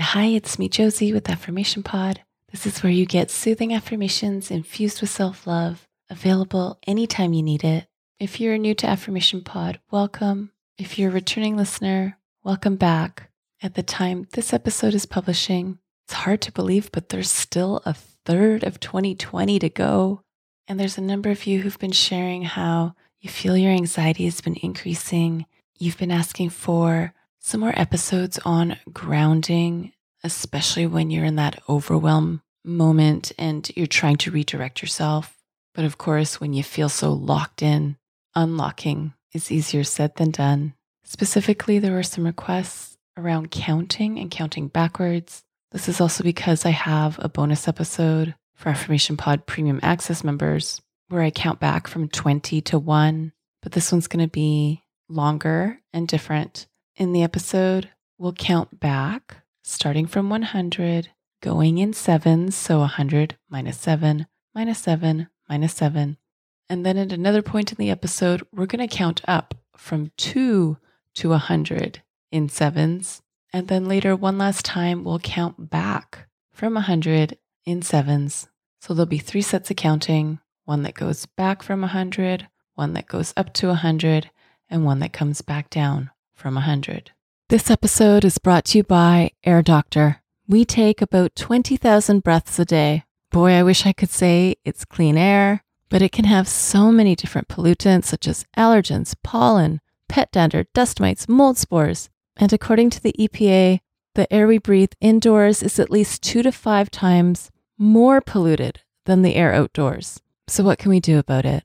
Hi, it's me, Josie, with Affirmation Pod. This is where you get soothing affirmations infused with self-love, available anytime you need it. If you're new to Affirmation Pod, welcome. If you're a returning listener, welcome back. At the time this episode is publishing, it's hard to believe, but there's still a third of 2020 to go. And there's a number of you who've been sharing how you feel your anxiety has been increasing. You've been asking for some more episodes on grounding, especially when you're in that overwhelm moment and you're trying to redirect yourself. But of course, when you feel so locked in, unlocking is easier said than done. Specifically, there were some requests around counting and counting backwards. This is also because I have a bonus episode for Affirmation Pod Premium Access members where I count back from 20 to 1, but this one's going to be longer and different. In the episode, we'll count back, starting from 100, going in sevens, so 100 minus 7, minus 7, minus 7. And then at another point in the episode, we're going to count up from 2 to 100 in sevens. And then later, one last time, we'll count back from 100 in sevens. So there'll be 3 sets of counting, one that goes back from 100, one that goes up to 100, and one that comes back down from 100. This episode is brought to you by Air Doctor. We take about 20,000 breaths a day. Boy, I wish I could say it's clean air, but it can have so many different pollutants such as allergens, pollen, pet dander, dust mites, mold spores. And according to the EPA, the air we breathe indoors is at least 2 to 5 times more polluted than the air outdoors. So what can we do about it?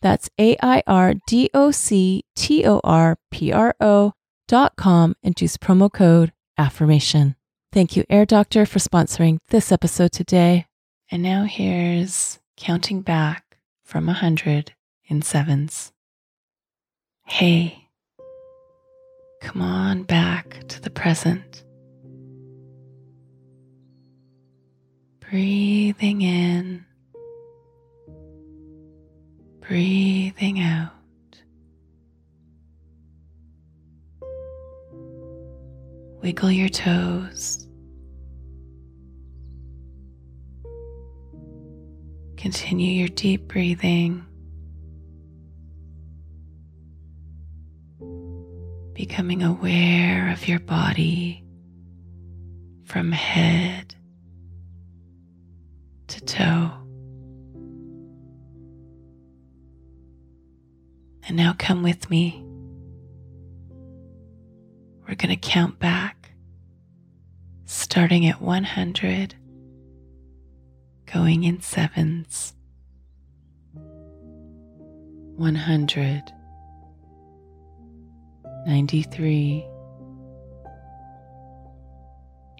That's AIRDOCTORPRO.com and use promo code AFFIRMATION. Thank you, Air Doctor, for sponsoring this episode today. And now here's counting back from 100 in sevens. Hey, come on back to the present. Breathing in. Breathing out. Wiggle your toes. Continue your deep breathing, becoming aware of your body from head to toe. And now come with me. We're going to count back, starting at 100, going in sevens. 93,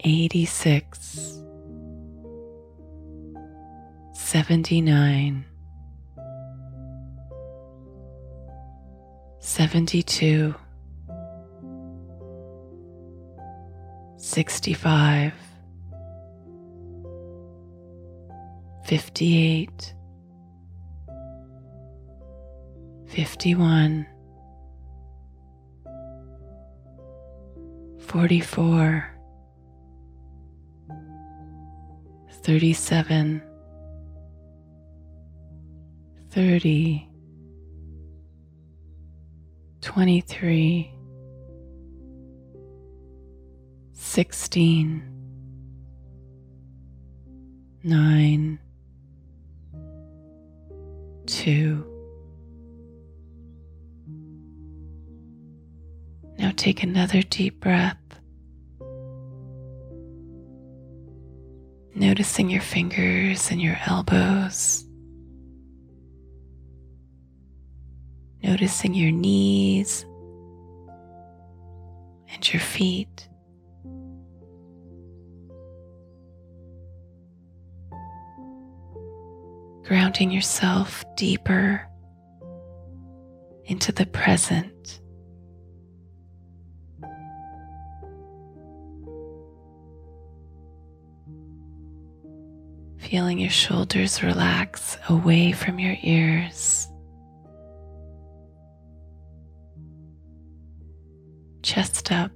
86, 79, 72, 65, 58, 51, 44, 37, 30, 23, 16, 9, 2. Now take another deep breath, noticing your fingers and your elbows, noticing your knees and your feet. Grounding yourself deeper into the present. Feeling your shoulders relax away from your ears. Chest up.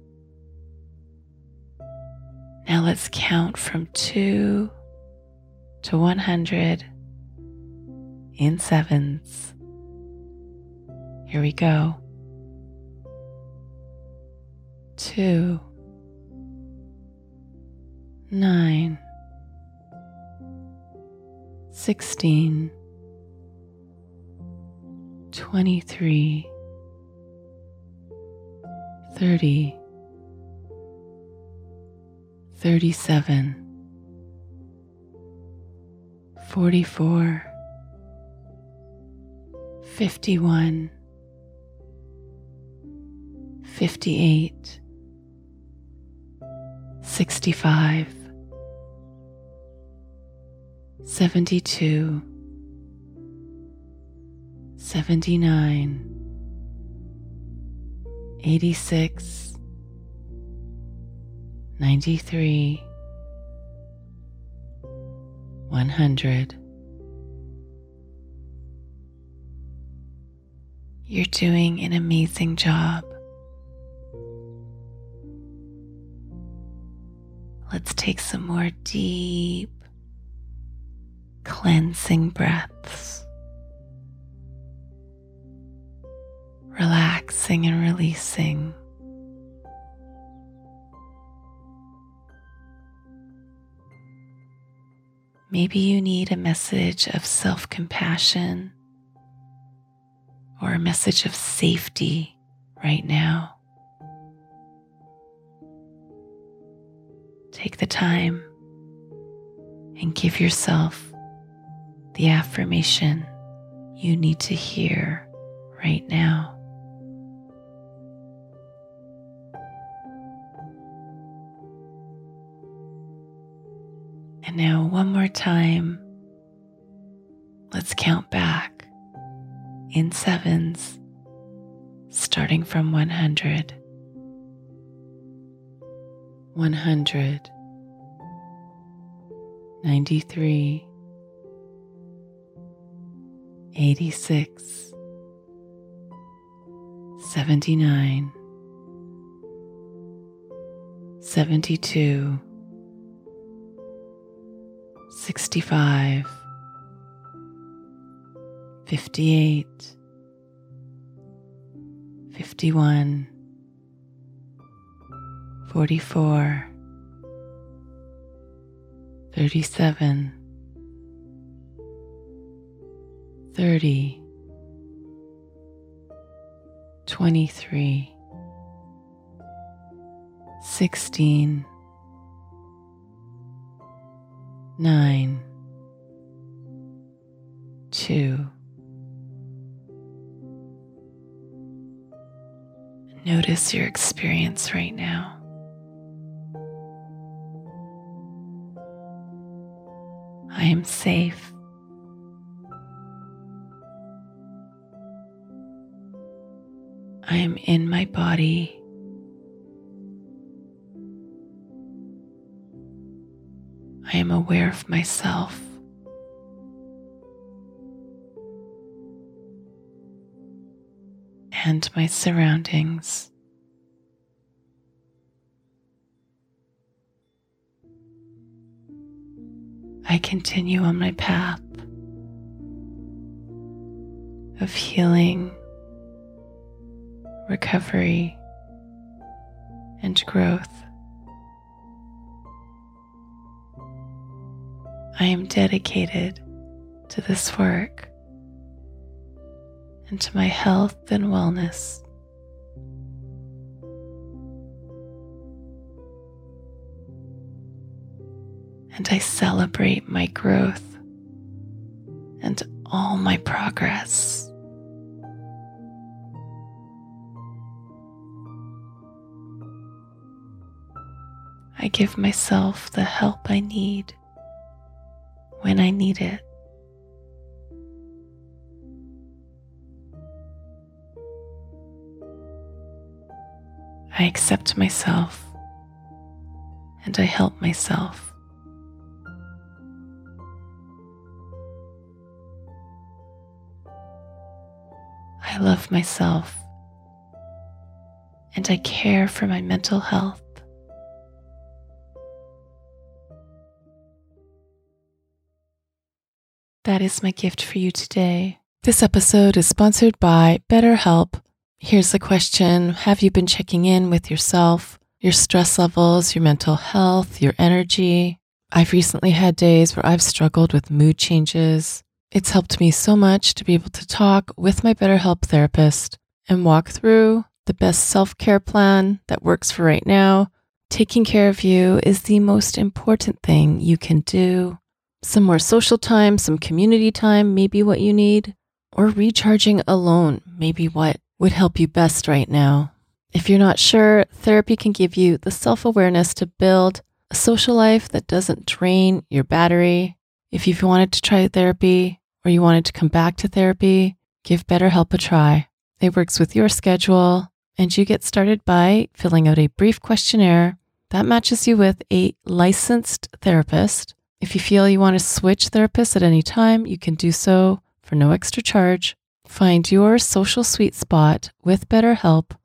Now let's count from 2 to 100. In sevens. Here we go. 2, 9, 16, 23, 30, 37, 44, 51, 58, 65, 72, 79, 86, 93, 100. You're doing an amazing job. Let's take some more deep, cleansing breaths. Relaxing and releasing. Maybe you need a message of self-compassion, or a message of safety right now. Take the time and give yourself the affirmation you need to hear right now. And now one more time, let's count back. In sevens, starting from 100. 100, 93, 86, 79, 72, 65, 58, 51, 44, 37, 30, 23, 16, 9, 2, Notice your experience right now. I am safe. I am in my body. I am aware of myself. And my surroundings. I continue on my path of healing, recovery, and growth. I am dedicated to this work and to my health and wellness. And I celebrate my growth and all my progress. I give myself the help I need when I need it. I accept myself and I help myself. I love myself and I care for my mental health. That is my gift for you today. This episode is sponsored by BetterHelp. Here's the question: have you been checking in with yourself, your stress levels, your mental health, your energy? I've recently had days where I've struggled with mood changes. It's helped me so much to be able to talk with my BetterHelp therapist and walk through the best self-care plan that works for right now. Taking care of you is the most important thing you can do. Some more social time, some community time, maybe what you need, or recharging alone, maybe what would help you best right now. If you're not sure, therapy can give you the self-awareness to build a social life that doesn't drain your battery. If you've wanted to try therapy or you wanted to come back to therapy, give BetterHelp a try. It works with your schedule, and you get started by filling out a brief questionnaire that matches you with a licensed therapist. If you feel you want to switch therapists at any time, you can do so for no extra charge. Find your social sweet spot with BetterHelp.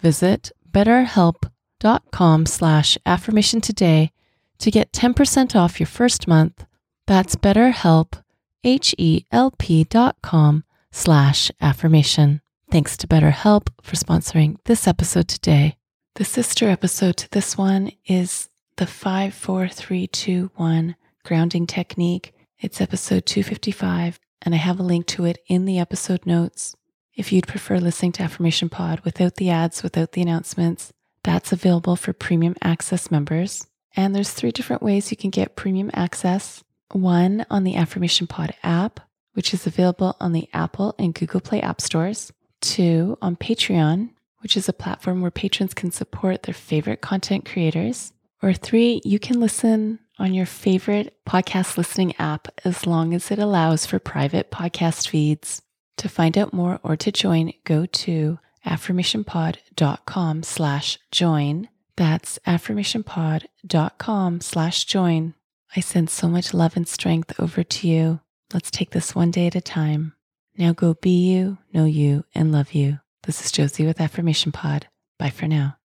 Visit BetterHelp.com/affirmation today to get 10% off your first month. That's BetterHelp, HELP.com/affirmation. Thanks to BetterHelp for sponsoring this episode today. The sister episode to this one is the 5-4-3-2-1 grounding technique. It's episode 255. And I have a link to it in the episode notes. If you'd prefer listening to Affirmation Pod without the ads, without the announcements, that's available for premium access members. And there's 3 different ways you can get premium access. One, on the Affirmation Pod app, which is available on the Apple and Google Play app stores. 2, on Patreon, which is a platform where patrons can support their favorite content creators. Or 3, you can listen on your favorite podcast listening app as long as it allows for private podcast feeds. To find out more or to join, go to affirmationpod.com/join. That's affirmationpod.com/join. I send so much love and strength over to you. Let's take this one day at a time. Now go be you, know you, and love you. This is Josie with Affirmation Pod. Bye for now.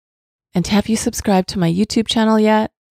And have you subscribed to my YouTube channel yet?